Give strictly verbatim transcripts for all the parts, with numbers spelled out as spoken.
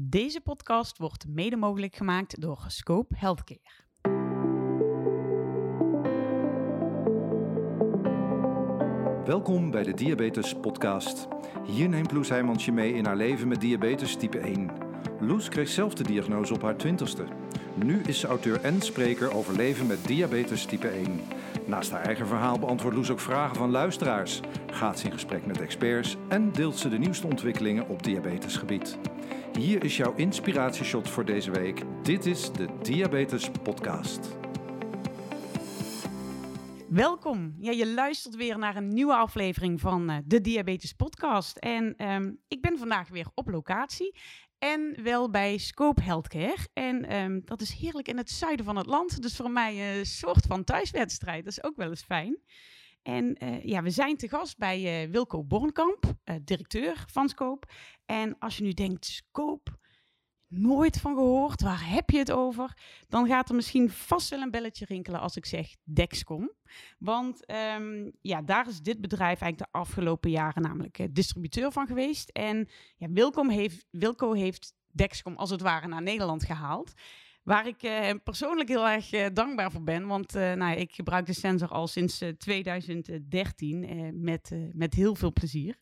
Deze podcast wordt mede mogelijk gemaakt door Scope Healthcare. Welkom bij de Diabetes Podcast. Hier neemt Loes Heijmans je mee in haar leven met diabetes type één. Loes kreeg zelf de diagnose op haar twintigste. Nu is ze auteur en spreker over leven met diabetes type één. Naast haar eigen verhaal beantwoordt Loes ook vragen van luisteraars, gaat ze in gesprek met experts en deelt ze de nieuwste ontwikkelingen op diabetesgebied. Hier is jouw inspiratieshot voor deze week. Dit is de Diabetes Podcast. Welkom. Ja, je luistert weer naar een nieuwe aflevering van uh, de Diabetes Podcast. En um, ik ben vandaag weer op locatie en wel bij Scope Healthcare. En um, dat is heerlijk in het zuiden van het land. Dus voor mij een soort van thuiswedstrijd. Dat is ook wel eens fijn. En uh, ja, we zijn te gast bij uh, Wilco Bornkamp, uh, directeur van Scope. En als je nu denkt, Scope, nooit van gehoord, waar heb je het over? Dan gaat er misschien vast wel een belletje rinkelen als ik zeg Dexcom. Want um, ja, daar is dit bedrijf eigenlijk de afgelopen jaren namelijk uh, distributeur van geweest. En ja, Wilco heeft, Wilco heeft Dexcom als het ware naar Nederland gehaald. Waar ik uh, persoonlijk heel erg uh, dankbaar voor ben. Want uh, nou, ik gebruik de sensor al sinds uh, tweeduizend dertien uh, met, uh, met heel veel plezier.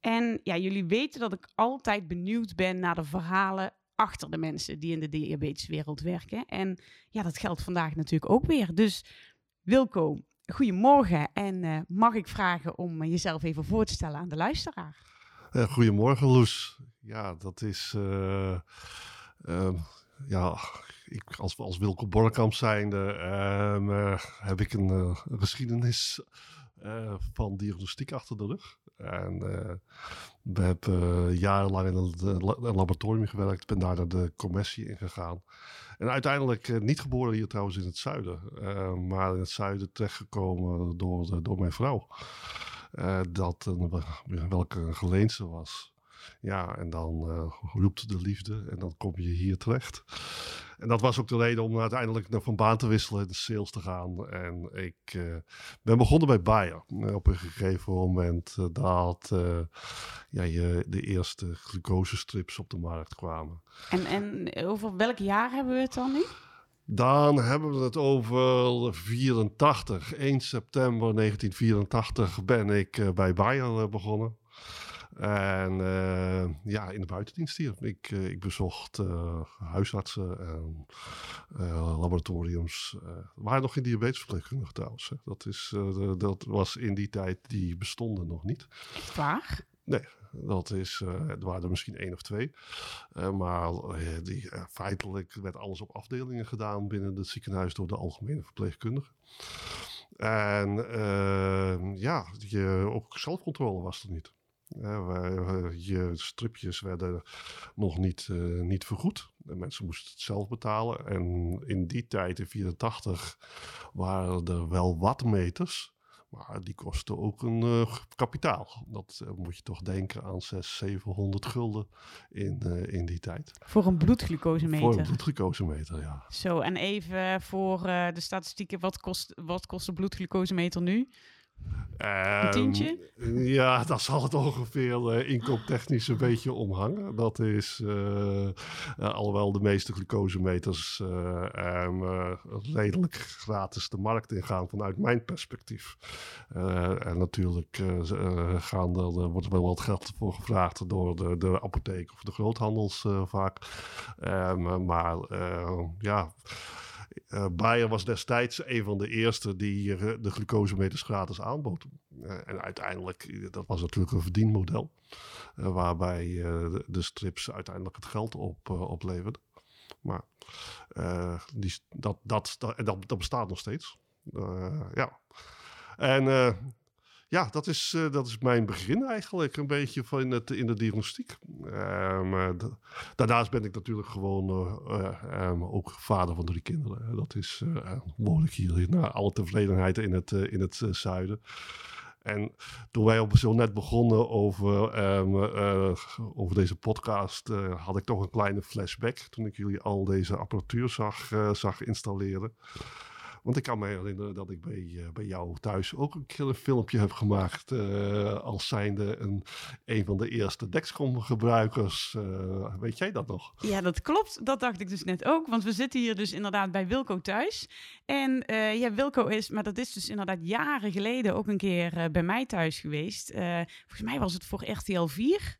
En ja, jullie weten dat ik altijd benieuwd ben naar de verhalen achter de mensen die in de diabeteswereld werken. En ja, dat geldt vandaag natuurlijk ook weer. Dus Wilco, goedemorgen. En uh, mag ik vragen om uh, jezelf even voor te stellen aan de luisteraar? Uh, goedemorgen, Loes. Ja, dat is... Uh, uh... Ja, ik, als we als Wilco Bornkamp zijnde um, uh, heb ik een uh, geschiedenis uh, van diagnostiek achter de rug. En uh, we hebben uh, jarenlang in een, een laboratorium gewerkt, ben daar naar de commercie in gegaan. En uiteindelijk, uh, niet geboren hier trouwens in het zuiden, uh, maar in het zuiden terechtgekomen door, door mijn vrouw. Uh, dat uh, welke geleend ze was. Ja, en dan uh, roept de liefde en dan kom je hier terecht. En dat was ook de reden om uiteindelijk van baan te wisselen en de sales te gaan. En ik uh, ben begonnen bij Bayer. Op een gegeven moment uh, dat uh, ja, je, de eerste glucosestrips op de markt kwamen. En, en over welk jaar hebben we het dan nu? Dan hebben we het over vierentachtig. eerste september negentien vierentachtig ben ik uh, bij Bayer uh, begonnen. En uh, ja, in de buitendienst hier. Ik, uh, ik bezocht uh, huisartsen en uh, laboratoriums. Uh, er waren nog geen diabetesverpleegkundigen trouwens. Hè. Dat, is, uh, dat was in die tijd, die bestonden nog niet. Echt waar? Nee, dat is, uh, er waren er misschien één of twee. Uh, maar uh, die, uh, feitelijk werd alles op afdelingen gedaan binnen het ziekenhuis door de algemene verpleegkundigen. En uh, ja, je, ook zelfcontrole was er niet. Ja, je stripjes werden nog niet, uh, niet vergoed. De mensen moesten het zelf betalen. En in die tijd, in negentien vierentachtig, waren er wel wattmeters. Maar die kostten ook een uh, kapitaal. Dat uh, moet je toch denken aan zeshonderd, zevenhonderd gulden in, uh, in die tijd. Voor een bloedglucosemeter? Voor een bloedglucosemeter, ja. Zo, en even voor uh, de statistieken. Wat kost, wat kost een bloedglucosemeter nu? Een tientje? Um, ja, daar zal het ongeveer uh, inkooptechnisch een beetje omhangen. Dat is, uh, uh, alhoewel de meeste glucosemeters uh, um, uh, redelijk gratis de markt ingaan vanuit mijn perspectief. Uh, en natuurlijk uh, uh, gaan er, er wordt er wel wat geld voor gevraagd door de, de apotheek of de groothandels uh, vaak. Um, maar uh, ja... Uh, Bayer was destijds een van de eerste die uh, de glucosemeters gratis aanbood. Uh, en uiteindelijk, dat was natuurlijk een verdienmodel. Uh, waarbij uh, de, de strips uiteindelijk het geld op, uh, opleverden. Maar uh, die, dat, dat, dat, dat, dat bestaat nog steeds. Uh, ja. En uh, ja, dat is, uh, dat is mijn begin eigenlijk. Een beetje van het, in de diagnostiek. Um, uh, d- Daarnaast ben ik natuurlijk gewoon uh, uh, um, ook vader van drie kinderen. Dat is uh, mogelijk hier naar alle tevredenheid in het, uh, in het uh, zuiden. En toen wij op zo net begonnen over, um, uh, over deze podcast, uh, had ik toch een kleine flashback. Toen ik jullie al deze apparatuur zag, uh, zag installeren. Want ik kan me herinneren dat ik bij, bij jou thuis ook een keer een filmpje heb gemaakt. Uh, als zijnde een, een van de eerste Dexcom gebruikers. Uh, weet jij dat nog? Ja, dat klopt. Dat dacht ik dus net ook. Want we zitten hier dus inderdaad bij Wilco thuis. En uh, ja, Wilco is, maar dat is dus inderdaad jaren geleden ook een keer uh, bij mij thuis geweest. Uh, volgens mij was het voor R T L vier.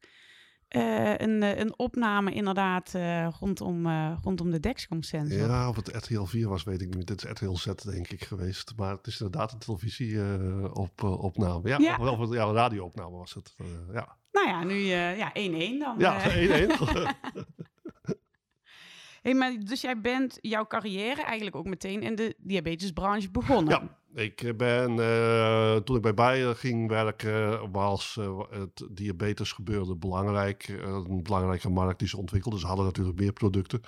Uh, een, een opname inderdaad uh, rondom, uh, rondom de Dexcom-sensor. Ja, of het R T L vier was, weet ik niet. Dit is R T L Z denk ik geweest. Maar het is inderdaad een televisie-opname. Uh, op, uh, ja, ja. Wel, ja, een radio-opname was het. Uh, ja. Nou ja, nu uh, ja, één-één dan. Ja, uh. één-één. Hey, maar dus jij bent jouw carrière eigenlijk ook meteen in de diabetesbranche begonnen. Ja. Ik ben, uh, toen ik bij Bayer ging werken, was uh, het diabetes gebeurde belangrijk. Een belangrijke markt die ze ontwikkelden. Ze hadden natuurlijk meer producten.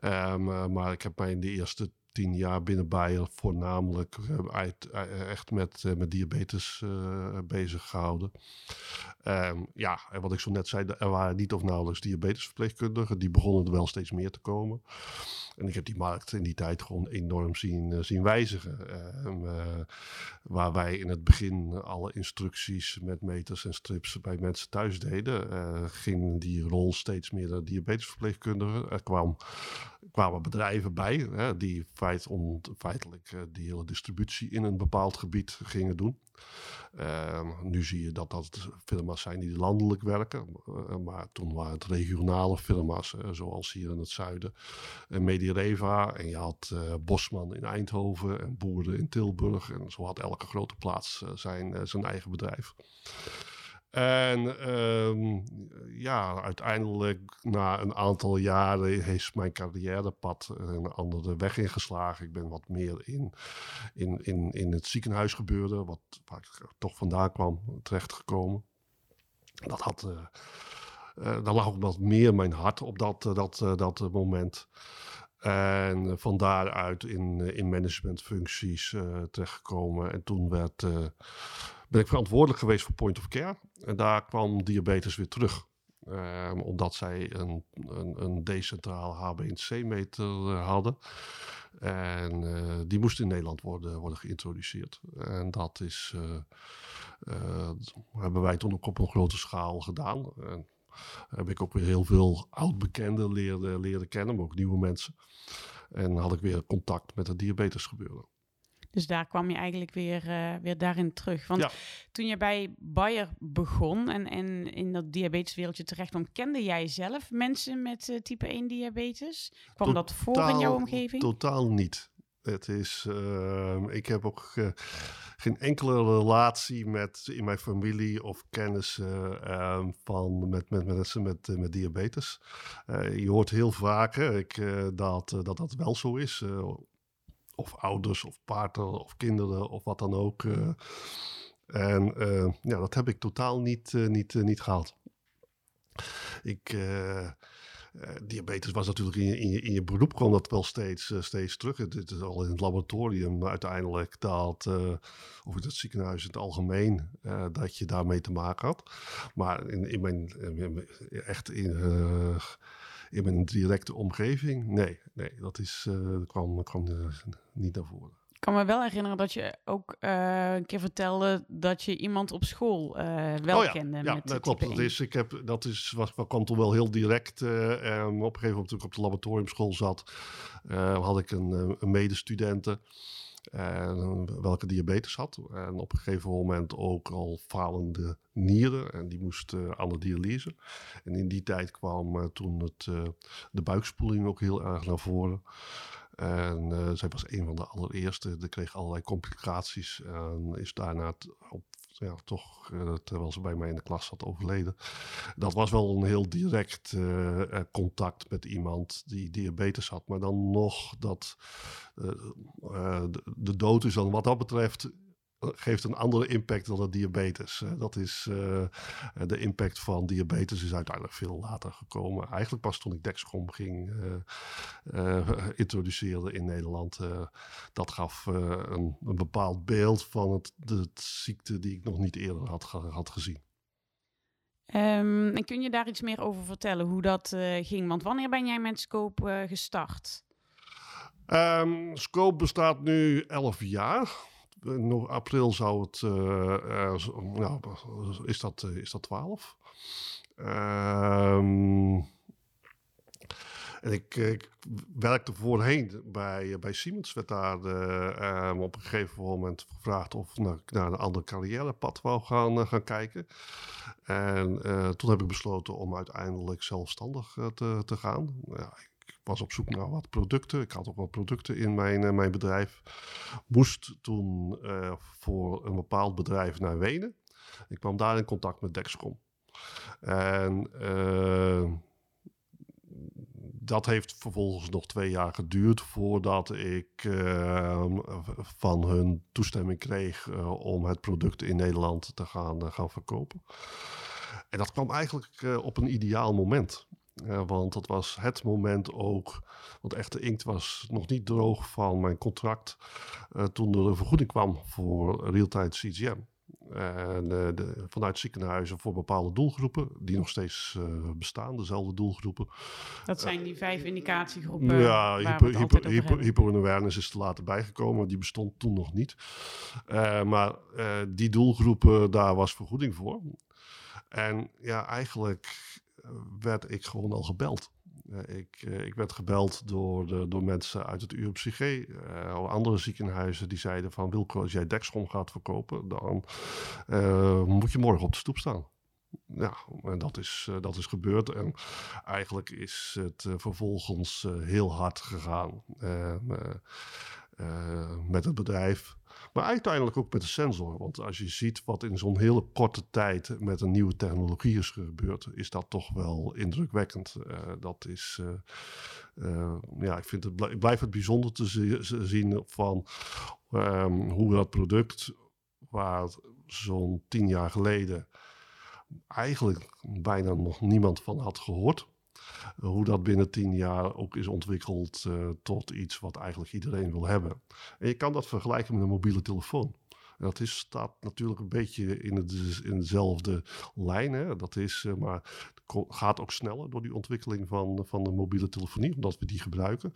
Um, uh, maar ik heb mij in de eerste tien jaar binnen Bayer voornamelijk uh, uit, uh, echt met, uh, met diabetes uh, bezig gehouden. Um, ja, en wat ik zo net zei, er waren niet of nauwelijks diabetesverpleegkundigen. Die begonnen er wel steeds meer te komen. En ik heb die markt in die tijd gewoon enorm zien, zien wijzigen. Uh, uh, waar wij in het begin alle instructies met meters en strips bij mensen thuis deden, Uh, ging die rol steeds meer naar diabetesverpleegkundigen. Er kwam, kwamen bedrijven bij uh, die feit on, feitelijk uh, die hele distributie in een bepaald gebied gingen doen. Uh, nu zie je dat dat firma's zijn die landelijk werken. Uh, maar toen waren het regionale firma's, uh, zoals hier in het zuiden. En MediReva, en je had uh, Bosman in Eindhoven en Boerden in Tilburg. En zo had elke grote plaats uh, zijn, uh, zijn eigen bedrijf. En um, ja, uiteindelijk na een aantal jaren heeft mijn carrièrepad een andere weg ingeslagen. Ik ben wat meer in, in, in, in het ziekenhuisgebeuren, wat, waar ik toch vandaan kwam, terechtgekomen. Dat had, uh, uh, daar lag ook wat meer mijn hart op dat, uh, dat, uh, dat uh, moment. En van daaruit in, in managementfuncties uh, terechtgekomen. En toen werd, uh, ben ik verantwoordelijk geweest voor point of care. En daar kwam diabetes weer terug. Um, omdat zij een, een, een decentraal H B N C meter hadden. En uh, die moest in Nederland worden, worden geïntroduceerd. En dat is, uh, uh, hebben wij toen ook op een grote schaal gedaan. En, heb ik ook weer heel veel oud-bekenden leren, leren kennen, maar ook nieuwe mensen. En had ik weer contact met het diabetesgebeuren. Dus daar kwam je eigenlijk weer, uh, weer daarin terug. Want ja. Toen je bij Bayer begon en, en in dat diabeteswereldje terecht kwam, kende jij zelf mensen met uh, type één diabetes? Kwam totaal, dat voor in jouw omgeving? Totaal niet. Het is, uh, ik heb ook uh, geen enkele relatie met in mijn familie of kennissen uh, van met mensen met, met, met, met diabetes. Uh, je hoort heel vaak hè, ik, uh, dat, uh, dat dat wel zo is. Uh, of ouders of partners of kinderen of wat dan ook. Uh, en uh, ja, dat heb ik totaal niet, uh, niet, uh, niet gehaald. Ik... Uh, Uh, diabetes was natuurlijk in je, in je, in je beroep kwam dat wel steeds, uh, steeds terug. Het, het is al in het laboratorium uiteindelijk dat, uh, of in het ziekenhuis in het algemeen, uh, dat je daarmee te maken had. Maar in, in mijn, in, echt in, uh, in mijn directe omgeving, nee, nee dat is, uh, kwam, kwam uh, niet naar voren. Ik kan me wel herinneren dat je ook uh, een keer vertelde dat je iemand op school uh, wel oh ja, kende. Ja, met dat klopt. Dat is, ik heb, dat is, was, kwam toen wel heel direct. Uh, um, op een gegeven moment toen ik op de laboratoriumschool zat, uh, had ik een, een medestudente uh, welke diabetes had. En op een gegeven moment ook al falende nieren. En die moest uh, aan de dialyse. En in die tijd kwam uh, toen het, uh, de buikspoeling ook heel erg naar voren. En uh, zij was een van de allereerste. Ze kreeg allerlei complicaties. En is daarna t- op, ja, toch, uh, terwijl ze bij mij in de klas zat, overleden. Dat was wel een heel direct uh, contact met iemand die diabetes had. Maar dan nog dat uh, uh, de, de dood is dan wat dat betreft, geeft een andere impact dan het diabetes. Dat is, uh, de impact van diabetes is uiteindelijk veel later gekomen. Eigenlijk pas toen ik Dexcom ging uh, uh, introduceren in Nederland. Uh, dat gaf uh, een, een bepaald beeld van het, de ziekte die ik nog niet eerder had, had gezien. Um, en kun je daar iets meer over vertellen, hoe dat uh, ging? Want wanneer ben jij met Scope uh, gestart? Um, Scope bestaat nu elf jaar. In april zou het, uh, uh, nou, is dat, uh, is dat twaalf. Um, en ik, ik werkte voorheen bij, uh, bij Siemens. Werd daar uh, um, op een gegeven moment gevraagd of ik naar, naar een ander carrièrepad wou gaan, uh, gaan kijken. En uh, toen heb ik besloten om uiteindelijk zelfstandig uh, te, te gaan. Ja, was op zoek naar wat producten. Ik had ook wat producten in mijn, uh, mijn bedrijf. Moest toen uh, voor een bepaald bedrijf naar Wenen. Ik kwam daar in contact met Dexcom. En uh, dat heeft vervolgens nog twee jaar geduurd voordat ik uh, van hun toestemming kreeg uh, om het product in Nederland te gaan, uh, gaan verkopen. En dat kwam eigenlijk uh, op een ideaal moment. Uh, want dat was het moment ook, want echt de inkt was nog niet droog van mijn contract uh, toen er een vergoeding kwam voor realtijd C G M. En, uh, de, vanuit ziekenhuizen voor bepaalde doelgroepen, die nog steeds uh, bestaan, dezelfde doelgroepen. Dat zijn die vijf indicatiegroepen. Uh, ja, hyper, hyper, hyper, hyperawareness is te later bijgekomen, die bestond toen nog niet. Uh, maar uh, die doelgroepen, daar was vergoeding voor. En ja, eigenlijk werd ik gewoon al gebeld. Ik, ik werd gebeld door, de, door mensen uit het U M C G. Uh, andere ziekenhuizen die zeiden van Wilco, als jij Dexcom gaat verkopen, dan uh, moet je morgen op de stoep staan. Ja, en dat is, uh, dat is gebeurd. En eigenlijk is het uh, vervolgens uh, heel hard gegaan uh, uh, uh, met het bedrijf. Maar uiteindelijk ook met de sensor. Want als je ziet wat in zo'n hele korte tijd met een nieuwe technologie is gebeurd, is dat toch wel indrukwekkend. Uh, dat is, uh, uh, ja, ik, vind het, ik blijf het bijzonder te zi- zien van um, hoe dat product, waar zo'n tien jaar geleden eigenlijk bijna nog niemand van had gehoord, hoe dat binnen tien jaar ook is ontwikkeld uh, tot iets wat eigenlijk iedereen wil hebben. En je kan dat vergelijken met een mobiele telefoon. En dat is, staat natuurlijk een beetje in, het, in dezelfde lijn. Hè. Dat is, uh, maar het gaat ook sneller door die ontwikkeling van, van de mobiele telefonie, omdat we die gebruiken.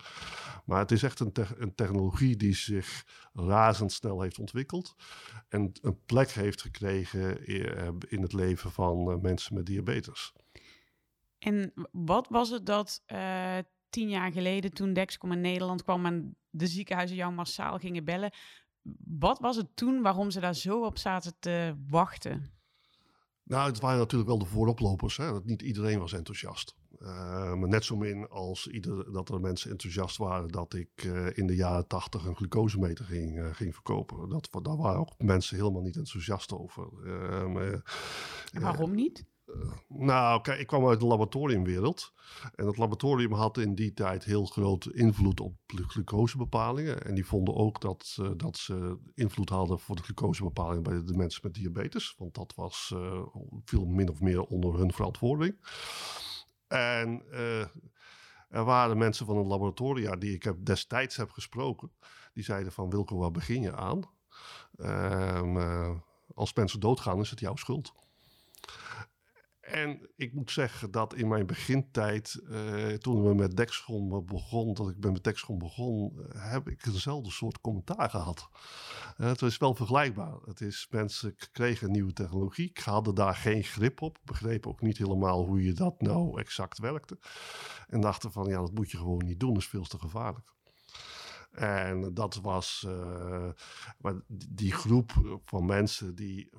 Maar het is echt een, te- een technologie die zich razendsnel heeft ontwikkeld en een plek heeft gekregen in, in het leven van uh, mensen met diabetes. En wat was het dat uh, tien jaar geleden toen Dexcom in Nederland kwam en de ziekenhuizen jou massaal gingen bellen? Wat was het toen waarom ze daar zo op zaten te wachten? Nou, het waren natuurlijk wel de vooroplopers. Hè? Dat niet iedereen was enthousiast. Uh, maar net zo min als ieder, dat er mensen enthousiast waren dat ik uh, in de jaren tachtig een glucosemeter ging, uh, ging verkopen. Dat, daar waren ook mensen helemaal niet enthousiast over. Uh, maar, uh, waarom niet? Uh, nou, kijk, ik kwam uit de laboratoriumwereld. En het laboratorium had in die tijd heel groot invloed op glucosebepalingen. En die vonden ook dat, uh, dat ze invloed hadden voor de glucosebepaling bij de mensen met diabetes. Want dat was uh, veel min of meer onder hun verantwoording. En uh, er waren mensen van het laboratoria die ik heb destijds heb gesproken. Die zeiden van, Wilco, waar begin je aan? Uh, uh, als mensen doodgaan, is het jouw schuld. En ik moet zeggen dat in mijn begintijd, uh, toen we met Dexcom begon, dat ik met Dexcom begon, heb ik eenzelfde soort commentaar gehad. Uh, het is wel vergelijkbaar. Het is, mensen kregen nieuwe technologie, hadden daar geen grip op, begrepen ook niet helemaal hoe je dat nou exact werkte. En dachten van, ja, dat moet je gewoon niet doen, dat is veel te gevaarlijk. En dat was, uh, maar die groep van mensen die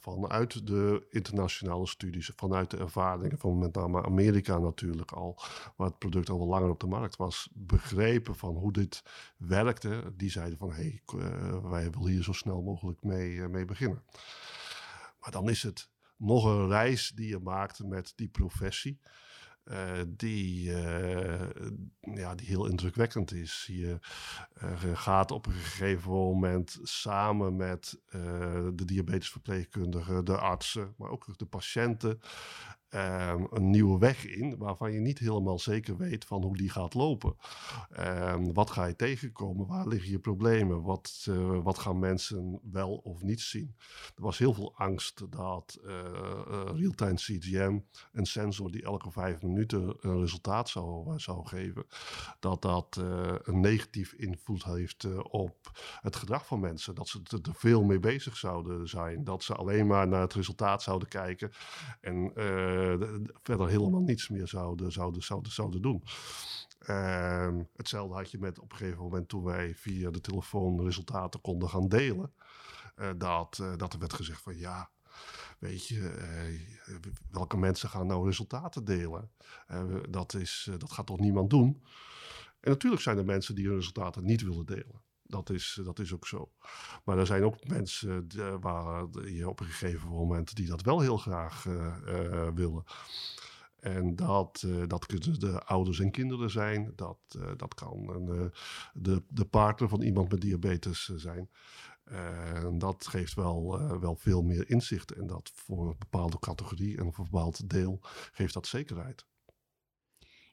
vanuit de internationale studies, vanuit de ervaringen van met name Amerika natuurlijk al, waar het product al wel langer op de markt was, begrepen van hoe dit werkte. Die zeiden van, hé, hey, uh, wij willen hier zo snel mogelijk mee, uh, mee beginnen. Maar dan is het nog een reis die je maakt met die professie. Uh, die, uh, ja, die heel indrukwekkend is. Je uh, gaat op een gegeven moment samen met uh, de diabetesverpleegkundigen, de artsen, maar ook de patiënten Um, een nieuwe weg in, waarvan je niet helemaal zeker weet van hoe die gaat lopen. Um, wat ga je tegenkomen? Waar liggen je problemen? Wat, uh, wat gaan mensen wel of niet zien? Er was heel veel angst dat uh, uh, real-time C G M, een sensor die elke vijf minuten een resultaat zou, uh, zou geven, dat dat uh, een negatief invloed heeft uh, op het gedrag van mensen. Dat ze er veel mee bezig zouden zijn. Dat ze alleen maar naar het resultaat zouden kijken en uh, verder helemaal niets meer zouden, zouden, zouden, zouden doen. Uh, hetzelfde had je met op een gegeven moment toen wij via de telefoon resultaten konden gaan delen. Uh, dat, uh, dat er werd gezegd van ja, weet je, uh, welke mensen gaan nou resultaten delen? Uh, dat, is, uh, dat gaat toch niemand doen? En natuurlijk zijn er mensen die hun resultaten niet willen delen. Dat is, dat is ook zo. Maar er zijn ook mensen de, waar je op een gegeven moment die dat wel heel graag uh, uh, willen. En dat, uh, dat kunnen de ouders en kinderen zijn. Dat, uh, dat kan een, uh, de, de partner van iemand met diabetes zijn. Uh, en dat geeft wel, uh, wel veel meer inzicht. En dat voor een bepaalde categorie en voor een bepaald deel geeft dat zekerheid.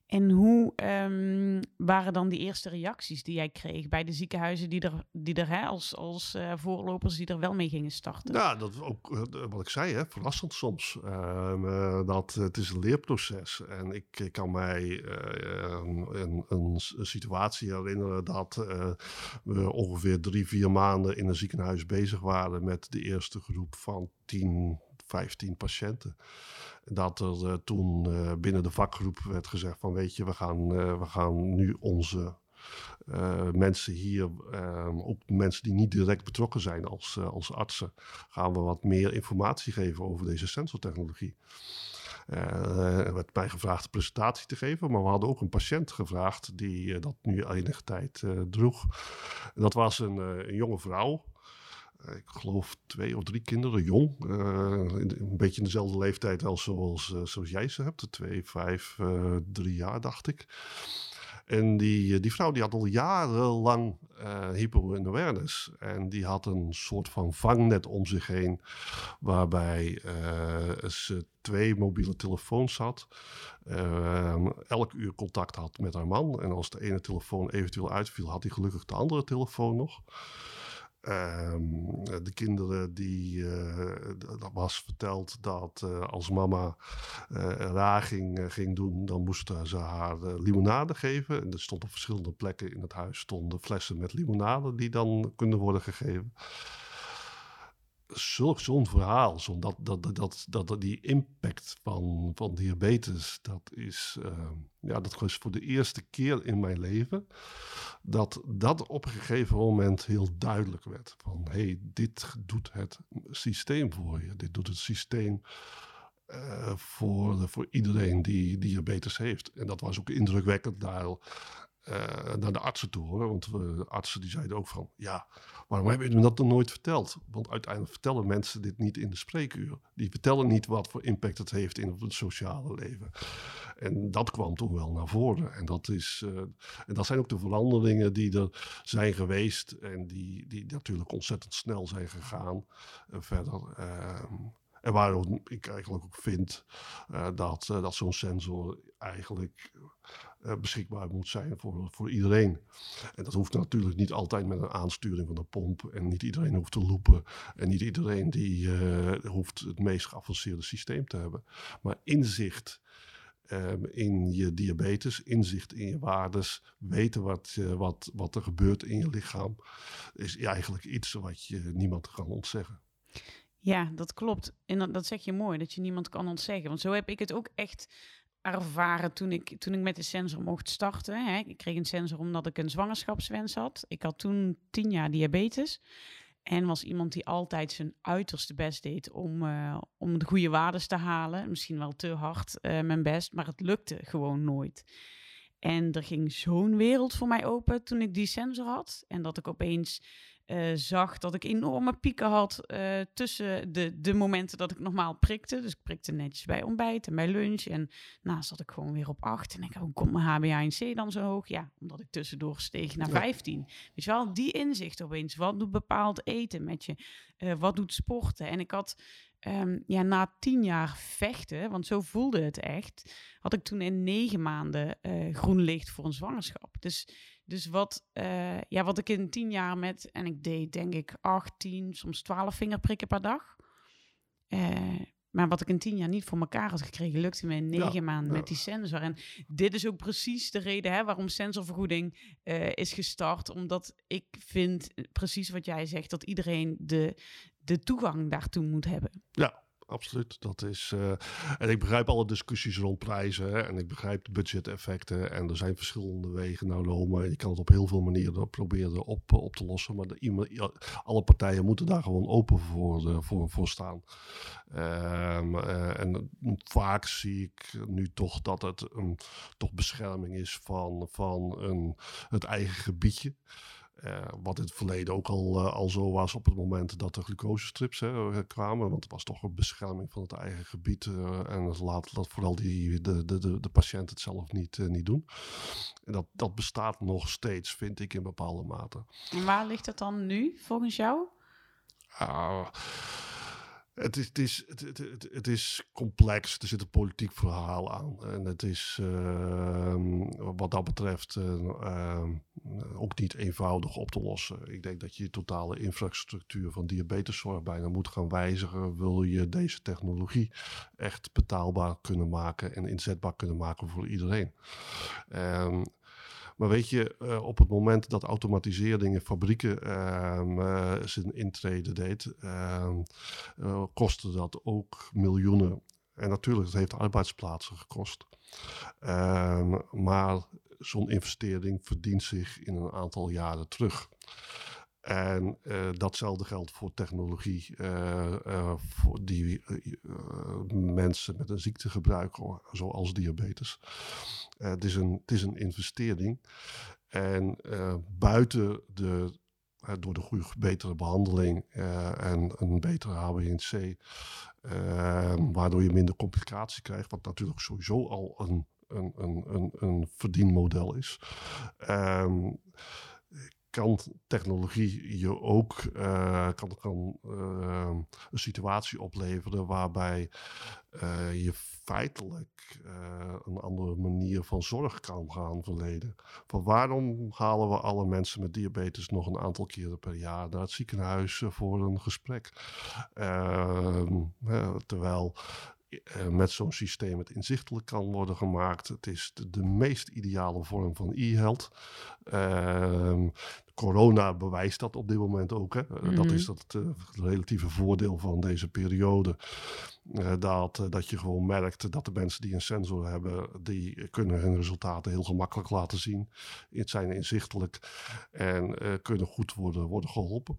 En hoe um, waren dan die eerste reacties die jij kreeg bij de ziekenhuizen die er, die er hè, als, als uh, voorlopers die er wel mee gingen starten? Nou, dat ook uh, wat ik zei, hè, verrassend soms. Uh, uh, dat, het is een leerproces. En ik, ik kan mij uh, een, een, een situatie herinneren dat uh, we ongeveer drie, vier maanden in een ziekenhuis bezig waren met de eerste groep van tien... vijftien patiënten. Dat er uh, toen uh, binnen de vakgroep werd gezegd van weet je, we gaan, uh, we gaan nu onze uh, mensen hier, uh, ook mensen die niet direct betrokken zijn als, uh, als artsen, gaan we wat meer informatie geven over deze sensortechnologie. Uh, er werd mij gevraagd een presentatie te geven, maar we hadden ook een patiënt gevraagd die uh, dat nu enige tijd uh, droeg. Dat was een, uh, een jonge vrouw. Ik geloof twee of drie kinderen, jong. Uh, een beetje in dezelfde leeftijd als zoals, uh, zoals jij ze hebt. Twee, vijf, uh, drie jaar, dacht ik. En die, die vrouw die had al jarenlang uh, hypo in awareness. En die had een soort van vangnet om zich heen. Waarbij uh, ze twee mobiele telefoons had. Uh, elk uur contact had met haar man. En als de ene telefoon eventueel uitviel, had hij gelukkig de andere telefoon nog. Um, de kinderen die uh, dat was verteld dat uh, als mama uh, raar ging, uh, ging doen, dan moesten ze haar uh, limonade geven. En er stonden op verschillende plekken in het huis stonden flessen met limonade die dan kunnen worden gegeven. Zulk zo'n verhaal, zo'n dat, dat, dat, dat, die impact van, van diabetes, dat is, uh, ja, dat was voor de eerste keer in mijn leven dat dat op een gegeven moment heel duidelijk werd. Van hé, hey, dit doet het systeem voor je, dit doet het systeem uh, voor, de, voor iedereen die diabetes heeft. En dat was ook indrukwekkend daar. Uh, naar de artsen toe hoor, want de artsen die zeiden ook van ja, waarom hebben jullie dat nog nooit verteld? Want uiteindelijk vertellen mensen dit niet in de spreekuur. Die vertellen niet wat voor impact het heeft in het sociale leven. En dat kwam toen wel naar voren. En dat, is, uh, en dat zijn ook de veranderingen die er zijn geweest en die, die natuurlijk ontzettend snel zijn gegaan uh, verder. Uh, en waarom ik eigenlijk ook vind uh, dat, uh, dat zo'n sensor eigenlijk uh, beschikbaar moet zijn voor, voor iedereen. En dat hoeft natuurlijk niet altijd met een aansturing van de pomp. En niet iedereen hoeft te loepen. En niet iedereen die uh, hoeft het meest geavanceerde systeem te hebben. Maar inzicht um, in je diabetes, inzicht in je waardes, weten wat, uh, wat, wat er gebeurt in je lichaam, is eigenlijk iets wat je niemand kan ontzeggen. Ja, dat klopt. En dat, dat zeg je mooi, dat je niemand kan ontzeggen. Want zo heb ik het ook echt ervaren toen ik, toen ik met de sensor mocht starten. Hè. Ik kreeg een sensor omdat ik een zwangerschapswens had. Ik had toen tien jaar diabetes. En was iemand die altijd zijn uiterste best deed om, uh, om de goede waardes te halen. Misschien wel te hard uh, mijn best, maar het lukte gewoon nooit. En er ging zo'n wereld voor mij open toen ik die sensor had. En dat ik opeens Uh, zag dat ik enorme pieken had uh, tussen de, de momenten dat ik normaal prikte. Dus ik prikte netjes bij ontbijt en bij lunch. En nou zat ik gewoon weer op acht. En ik dacht, hoe komt mijn H B A één C dan zo hoog? Ja, omdat ik tussendoor steeg naar vijftien. Ja. Weet je wel, die inzicht opeens. Wat doet bepaald eten met je? Uh, wat doet sporten? En ik had... Um, ja, na tien jaar vechten, want zo voelde het echt, had ik toen in negen maanden uh, groen licht voor een zwangerschap. Dus, dus wat, uh, ja, wat ik in tien jaar met, en ik deed denk ik acht, tien, soms twaalf vingerprikken per dag. Uh, maar wat ik in tien jaar niet voor elkaar had gekregen, lukte me in negen ja, maanden ja. met die sensor. En dit is ook precies de reden hè, waarom sensorvergoeding uh, is gestart. Omdat ik vind, precies wat jij zegt, dat iedereen de... de toegang daartoe moet hebben. Ja, absoluut. Dat is, uh, en ik begrijp alle discussies rond prijzen. Hè, en ik begrijp de budgeteffecten. En er zijn verschillende wegen naar Rome. Je kan het op heel veel manieren proberen op, op te lossen. Maar de, alle partijen moeten daar gewoon open voor, voor, voor staan. Um, uh, en vaak zie ik nu toch dat het um, toch bescherming is van, van een, het eigen gebiedje. Uh, wat in het verleden ook al, uh, al zo was op het moment dat de glucosestrips hè, kwamen. Want het was toch een bescherming van het eigen gebied. Uh, en laat dat vooral die, de, de, de, de patiënt het zelf niet, uh, niet doen. En dat, dat bestaat nog steeds, vind ik, in bepaalde mate. En waar ligt dat dan nu, volgens jou? Uh, Het is, het, is, het, het, het is complex, er zit een politiek verhaal aan. En het is uh, wat dat betreft uh, uh, ook niet eenvoudig op te lossen. Ik denk dat je de totale infrastructuur van diabeteszorg bijna moet gaan wijzigen. Wil je deze technologie echt betaalbaar kunnen maken en inzetbaar kunnen maken voor iedereen? Um, Maar weet je, uh, op het moment dat automatisering in fabrieken uh, uh, zijn intrede deed, uh, uh, kostte dat ook miljoenen. En natuurlijk, het heeft arbeidsplaatsen gekost. Uh, maar zo'n investering verdient zich in een aantal jaren terug. En uh, datzelfde geldt voor technologie uh, uh, voor die uh, mensen met een ziekte gebruiken, zoals diabetes. Uh, het is een, het is een investering. En uh, buiten de, uh, door de goede, betere behandeling uh, en een betere H B A één C, uh, waardoor je minder complicatie krijgt, wat natuurlijk sowieso al een, een, een, een, een verdienmodel is. Um, Kan technologie je ook uh, kan, kan, uh, een situatie opleveren waarbij uh, je feitelijk uh, een andere manier van zorg kan gaan verleden? Van waarom halen we alle mensen met diabetes nog een aantal keren per jaar naar het ziekenhuis voor een gesprek? Uh, uh, terwijl met zo'n systeem het inzichtelijk kan worden gemaakt. Het is de, de meest ideale vorm van e-health. Uh, corona bewijst dat op dit moment ook. Hè? Mm-hmm. Dat is dat uh, het relatieve voordeel van deze periode. Uh, dat, uh, dat je gewoon merkt dat de mensen die een sensor hebben, die kunnen hun resultaten heel gemakkelijk laten zien. Het zijn inzichtelijk en uh, kunnen goed worden, worden geholpen.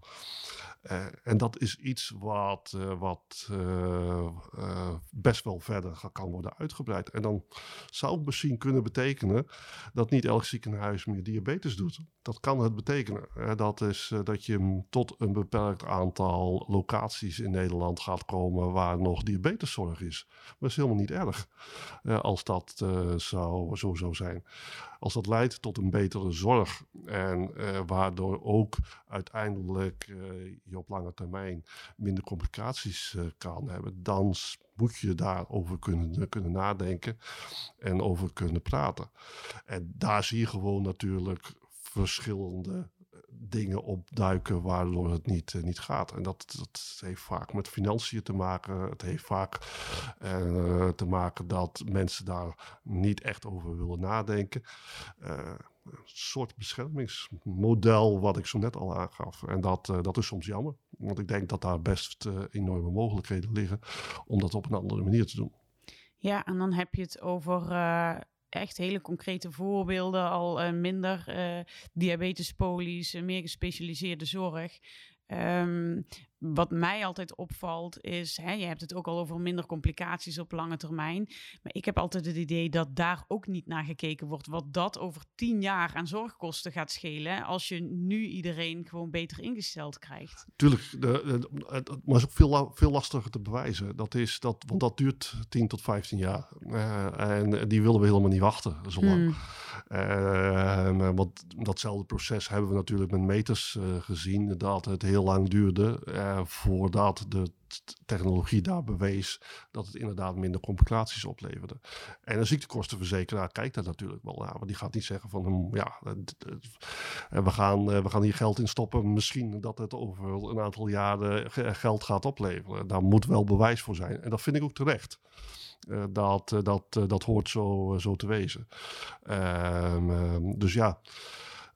Uh, en dat is iets wat, uh, wat uh, uh, best wel verder kan worden uitgebreid. En dan zou het misschien kunnen betekenen dat niet elk ziekenhuis meer diabetes doet. Dat kan het betekenen. Hè? Dat is uh, dat je tot een beperkt aantal locaties in Nederland gaat komen waar nog diabetesorg is. Maar dat is helemaal niet erg uh, als dat uh, zou, zo zou zijn. Als dat leidt tot een betere zorg en uh, waardoor ook uiteindelijk uh, je op lange termijn minder complicaties uh, kan hebben, dan moet je daarover kunnen, kunnen nadenken en over kunnen praten. En daar zie je gewoon natuurlijk verschillende dingen opduiken waardoor het niet, uh, niet gaat. En dat, dat heeft vaak met financiën te maken. Het heeft vaak uh, te maken dat mensen daar niet echt over willen nadenken. Uh, een soort beschermingsmodel wat ik zo net al aangaf. En dat, uh, dat is soms jammer. Want ik denk dat daar best uh, enorme mogelijkheden liggen om dat op een andere manier te doen. Ja, en dan heb je het over Uh... echt hele concrete voorbeelden, al uh, minder uh, diabetespolies, uh, meer gespecialiseerde zorg. Um, wat mij altijd opvalt is, hè, je hebt het ook al over minder complicaties op lange termijn. Maar ik heb altijd het idee dat daar ook niet naar gekeken wordt. Wat dat over tien jaar aan zorgkosten gaat schelen, als je nu iedereen gewoon beter ingesteld krijgt. Tuurlijk, de, de, maar het is ook veel, veel lastiger te bewijzen. Dat is dat, want dat duurt tien tot vijftien jaar. Uh, en die willen we helemaal niet wachten zo lang. Hmm. Uh, want datzelfde proces hebben we natuurlijk met meters uh, gezien. Dat het heel lang duurde uh, voordat de technologie daar bewees dat het inderdaad minder complicaties opleverde. En een ziektekostenverzekeraar kijkt daar natuurlijk wel naar. Want die gaat niet zeggen van, ja, we gaan, we gaan hier geld in stoppen. Misschien dat het over een aantal jaren geld gaat opleveren. Daar moet wel bewijs voor zijn. En dat vind ik ook terecht. Uh, dat, uh, dat, uh, dat hoort zo, uh, zo te wezen. Uh, uh, dus ja,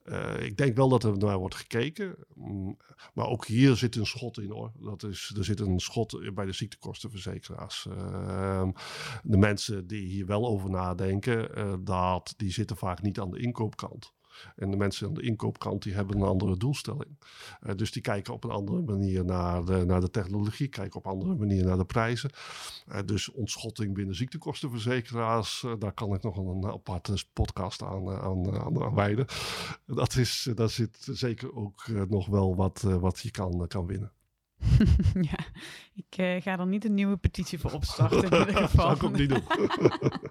uh, ik denk wel dat er naar wordt gekeken. Um, maar ook hier zit een schot in, hoor. Dat is, er zit een schot bij de ziektekostenverzekeraars. Uh, de mensen die hier wel over nadenken, uh, dat, die zitten vaak niet aan de inkoopkant. En de mensen aan de inkoopkant die hebben een andere doelstelling. Uh, dus die kijken op een andere manier naar de, naar de technologie, kijken op een andere manier naar de prijzen. Uh, dus ontschotting binnen ziektekostenverzekeraars, uh, daar kan ik nog een aparte podcast aan, aan, aan, aan wijden. Dat is, daar zit zeker ook uh, nog wel wat, uh, wat je kan, uh, kan winnen. Ja, ik uh, ga er niet een nieuwe petitie voor opstarten in ieder geval. Dat kan ik ook niet doen.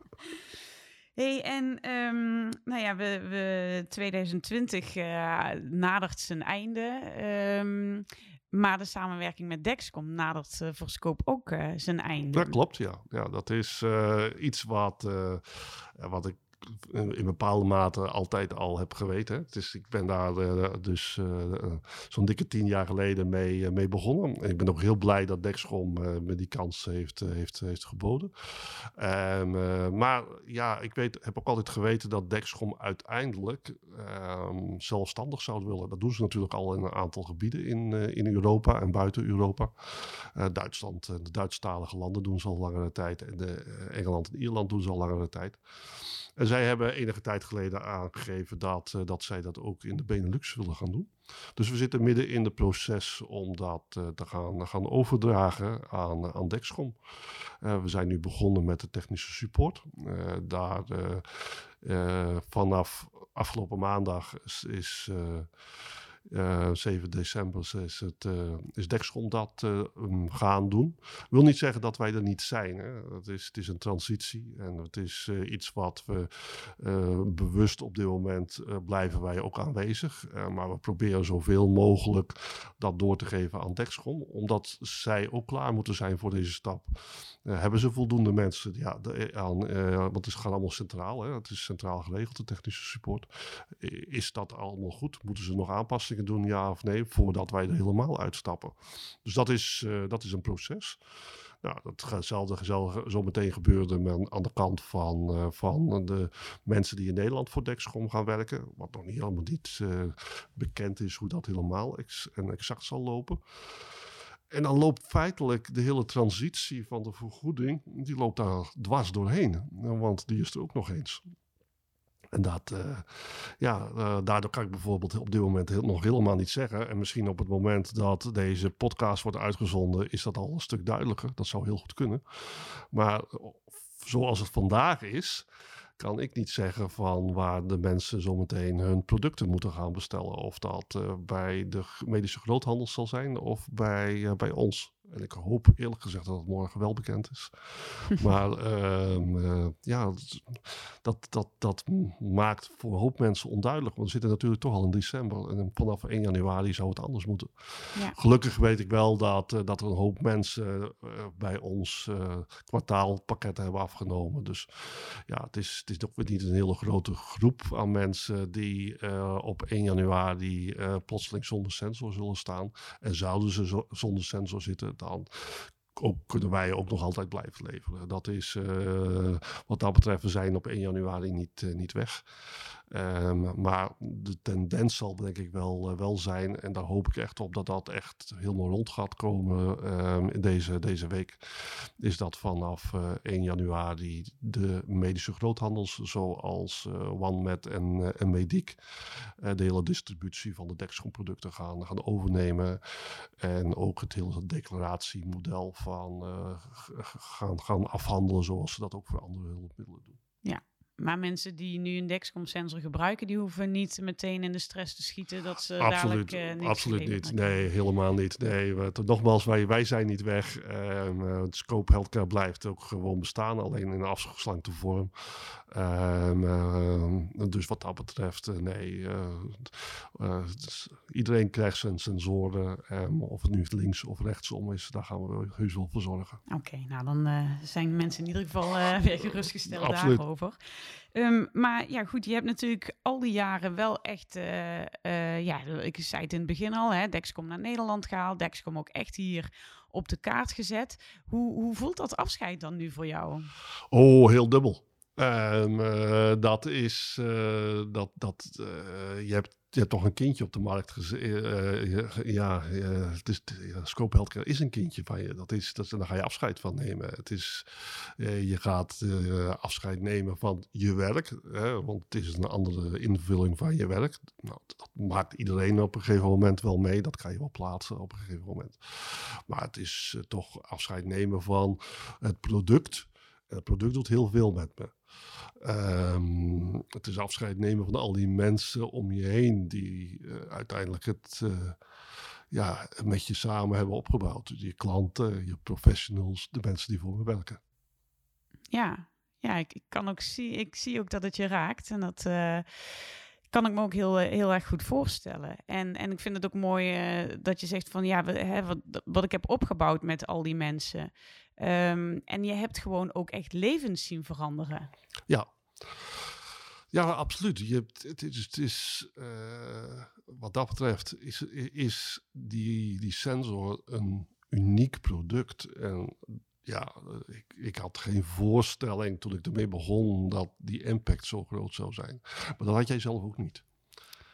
Hey, en um, nou ja, we, we tweeduizend twintig uh, nadert zijn einde, um, maar de samenwerking met Dexcom nadert uh, voor Scope ook uh, zijn einde. Dat klopt, ja. Ja, dat is uh, iets wat, uh, wat ik in bepaalde mate altijd al heb geweten. Het is, ik ben daar uh, dus uh, zo'n dikke tien jaar geleden mee, uh, mee begonnen. En ik ben ook heel blij dat Dexcom uh, me die kans heeft, uh, heeft, heeft geboden. Um, uh, maar ja, ik weet, heb ook altijd geweten dat Dexcom uiteindelijk um, zelfstandig zou willen. Dat doen ze natuurlijk al in een aantal gebieden in, uh, in Europa en buiten Europa. Uh, Duitsland, uh, de Duitsstalige landen doen ze al langere tijd. En de, uh, Engeland en Ierland doen ze al langere tijd. En zij hebben enige tijd geleden aangegeven dat, uh, dat zij dat ook in de Benelux willen gaan doen. Dus we zitten midden in het proces om dat uh, te gaan, gaan overdragen aan, aan Dexcom. Uh, we zijn nu begonnen met de technische support. Uh, daar uh, uh, vanaf afgelopen maandag is... is uh, Uh, zeven december is, het, uh, is Dexcom dat uh, um, gaan doen. Ik wil niet zeggen dat wij er niet zijn. Hè. Het, is, het is een transitie en het is uh, iets wat we uh, bewust op dit moment uh, blijven wij ook aanwezig. Uh, maar we proberen zoveel mogelijk dat door te geven aan Dexcom. Omdat zij ook klaar moeten zijn voor deze stap. Uh, hebben ze voldoende mensen? Ja, de, aan, uh, want het gaat allemaal centraal. Hè. Het is centraal geregeld, de technische support. Is dat allemaal goed? Moeten ze nog aanpassen? Doen ja of nee, voordat wij er helemaal uitstappen. Dus dat is, uh, dat is een proces. Nou, datzelfde gezellig zo meteen gebeurde aan de kant van, uh, van de mensen die in Nederland voor Dexcom gaan werken. Wat nog niet helemaal niet uh, bekend is hoe dat helemaal ex- en exact zal lopen. En dan loopt feitelijk de hele transitie van de vergoeding, die loopt daar dwars doorheen. Want die is er ook nog eens. En dat, uh, ja, uh, daardoor kan ik bijvoorbeeld op dit moment heel, nog helemaal niet zeggen. En misschien op het moment dat deze podcast wordt uitgezonden, is dat al een stuk duidelijker. Dat zou heel goed kunnen. Maar zoals het vandaag is, kan ik niet zeggen van waar de mensen zometeen hun producten moeten gaan bestellen. Of dat uh, bij de medische groothandel zal zijn of bij, uh, bij ons. En ik hoop eerlijk gezegd dat het morgen wel bekend is. Maar um, uh, ja, dat, dat, dat maakt voor een hoop mensen onduidelijk. Want we zitten natuurlijk toch al in december. En vanaf één januari zou het anders moeten. Ja. Gelukkig weet ik wel dat, uh, dat er een hoop mensen uh, bij ons uh, kwartaalpakketten hebben afgenomen. Dus ja, het is, het is ook weer niet een hele grote groep aan mensen die uh, op één januari uh, plotseling zonder sensor zullen staan. En zouden ze zo, zonder sensor zitten, dan ook kunnen wij ook nog altijd blijven leveren. Dat is uh, wat dat betreft, we zijn op één januari niet, uh, niet weg. Um, maar de tendens zal denk ik wel, uh, wel zijn. En daar hoop ik echt op dat dat echt heel mooi rond gaat komen. Um, in deze, deze week is dat vanaf uh, één januari de medische groothandels zoals uh, OneMed en, uh, en Medik uh, de hele distributie van de Dexcom producten gaan, gaan overnemen. En ook het hele declaratiemodel van uh, gaan, gaan afhandelen zoals ze dat ook voor andere hulpmiddelen doen. Ja. Maar mensen die nu een Dexcom-sensor gebruiken, die hoeven niet meteen in de stress te schieten dat ze absoluut, dadelijk uh, niks Absoluut niet. Maken. Nee, helemaal niet. Nee, we, nogmaals, wij, wij zijn niet weg. Um, uh, Scope Healthcare blijft ook gewoon bestaan, alleen in afgeslankte vorm. Um, uh, dus wat dat betreft, uh, nee. Uh, uh, iedereen krijgt zijn sensoren. Um, of het nu links of rechtsom is, daar gaan we heus wel voor zorgen. Oké, okay, nou dan uh, zijn mensen in ieder geval uh, weer gerustgesteld uh, daarover. Um, maar ja, goed, je hebt natuurlijk al die jaren wel echt, uh, uh, ja, ik zei het in het begin al, hè, Dexcom naar Nederland gehaald, Dexcom ook echt hier op de kaart gezet. Hoe, hoe voelt dat afscheid dan nu voor jou? Oh, heel dubbel. Um, uh, dat is, uh, dat, dat uh, je hebt... Je hebt toch een kindje op de markt gezet. Uh, ja, uh, het is, ja, Scope Healthcare is een kindje van je. Dat is, dat is, daar ga je afscheid van nemen. Het is, uh, je gaat uh, afscheid nemen van je werk. Hè, want het is een andere invulling van je werk. Nou, dat maakt iedereen op een gegeven moment wel mee. Dat kan je wel plaatsen op een gegeven moment. Maar het is uh, toch afscheid nemen van het product. En het product doet heel veel met me. Um, het is afscheid nemen van al die mensen om je heen die uh, uiteindelijk het uh, ja, met je samen hebben opgebouwd. Je klanten, je professionals, de mensen die voor me werken. Ja, ja ik, ik kan ook zie, ik zie ook dat het je raakt en dat... Uh... kan ik me ook heel, heel erg goed voorstellen. En, en ik vind het ook mooi uh, dat je zegt van ja, we, hè, wat, wat ik heb opgebouwd met al die mensen. Um, en je hebt gewoon ook echt levens zien veranderen. Ja, ja absoluut. Je hebt, het is, het is uh, wat dat betreft is, is die, die sensor een uniek product. En ja, ik, ik had geen voorstelling toen ik ermee begon dat die impact zo groot zou zijn. Maar dat had jij zelf ook niet.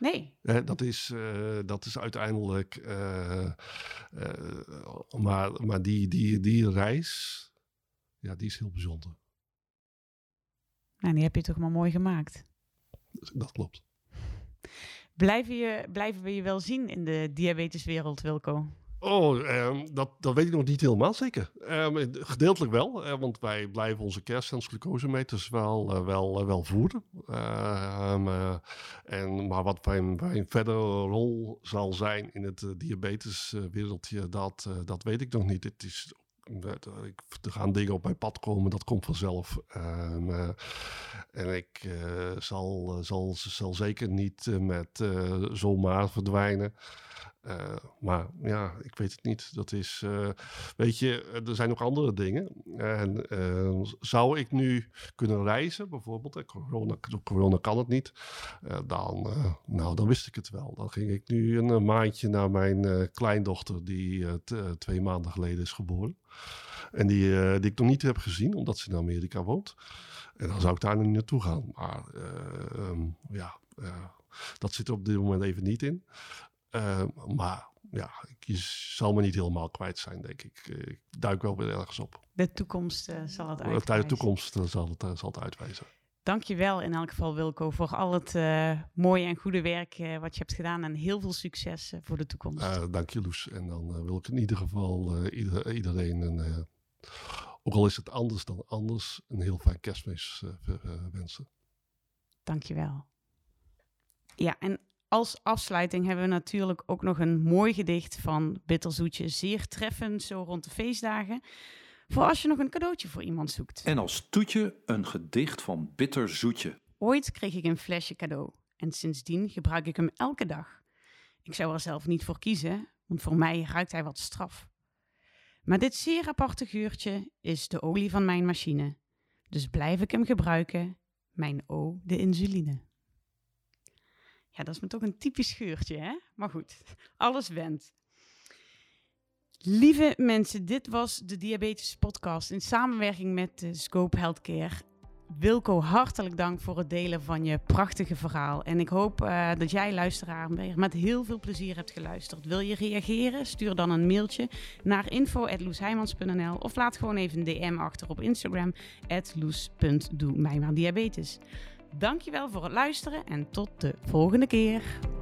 Nee. Hè, dat, is, uh, dat is uiteindelijk... Uh, uh, maar maar die, die, die reis, ja, die is heel bijzonder. Nou, die heb je toch maar mooi gemaakt. Dat klopt. Blijven, je, blijven we je wel zien in de diabeteswereld, Wilco? Oh, um, dat, dat weet ik nog niet helemaal zeker. Um, gedeeltelijk wel, uh, want wij blijven onze kerstsensglucosemeters wel, uh, wel, uh, wel voeren. Uh, um, uh, en, maar wat mijn, mijn verdere rol zal zijn in het uh, diabeteswereldje, uh, dat, uh, dat weet ik nog niet. Het is, uh, er gaan dingen op mijn pad komen, dat komt vanzelf. Um, uh, en ik uh, zal, zal, zal zeker niet uh, met uh, zomaar verdwijnen. Uh, maar ja, ik weet het niet. Dat is, uh, weet je, er zijn nog andere dingen. En uh, zou ik nu kunnen reizen, bijvoorbeeld? Corona, corona kan het niet. Uh, dan, uh, nou, dan wist ik het wel. Dan ging ik nu een, een maandje naar mijn uh, kleindochter, die uh, t- uh, twee maanden geleden is geboren. En die, uh, die ik nog niet heb gezien, omdat ze in Amerika woont. En dan zou ik daar nu naartoe gaan. Maar uh, um, ja, uh, dat zit er op dit moment even niet in. Uh, maar ja, ik zal me niet helemaal kwijt zijn, denk ik. Ik duik wel weer ergens op. De toekomst uh, zal het uitwijzen. De toekomst uh, zal, het, uh, zal het uitwijzen. Dankjewel in elk geval, Wilco, voor al het uh, mooie en goede werk uh, wat je hebt gedaan. En heel veel succes uh, voor de toekomst. Uh, dank je, Loes. En dan uh, wil ik in ieder geval uh, ieder, iedereen, een, uh, ook al is het anders dan anders, een heel fijn kerstmis uh, uh, wensen. Dankjewel. Ja, en... Als afsluiting hebben we natuurlijk ook nog een mooi gedicht van Bitterzoetje. Zeer treffend, zo rond de feestdagen. Voor als je nog een cadeautje voor iemand zoekt. En als toetje een gedicht van Bitterzoetje. Ooit kreeg ik een flesje cadeau. En sindsdien gebruik ik hem elke dag. Ik zou er zelf niet voor kiezen, want voor mij ruikt hij wat straf. Maar dit zeer aparte geurtje is de olie van mijn machine. Dus blijf ik hem gebruiken. Mijn O, de insuline. Ja, dat is me toch een typisch geurtje, hè? Maar goed, alles wendt. Lieve mensen, dit was de Diabetes Podcast in samenwerking met Scope Healthcare. Wilco, hartelijk dank voor het delen van je prachtige verhaal. En ik hoop uh, dat jij, luisteraar, met heel veel plezier hebt geluisterd. Wil je reageren? Stuur dan een mailtje naar info at loes heijmans punt n l of laat gewoon even een D M achter op Instagram at loes punt doe mij maar diabetes. Dankjewel voor het luisteren en tot de volgende keer.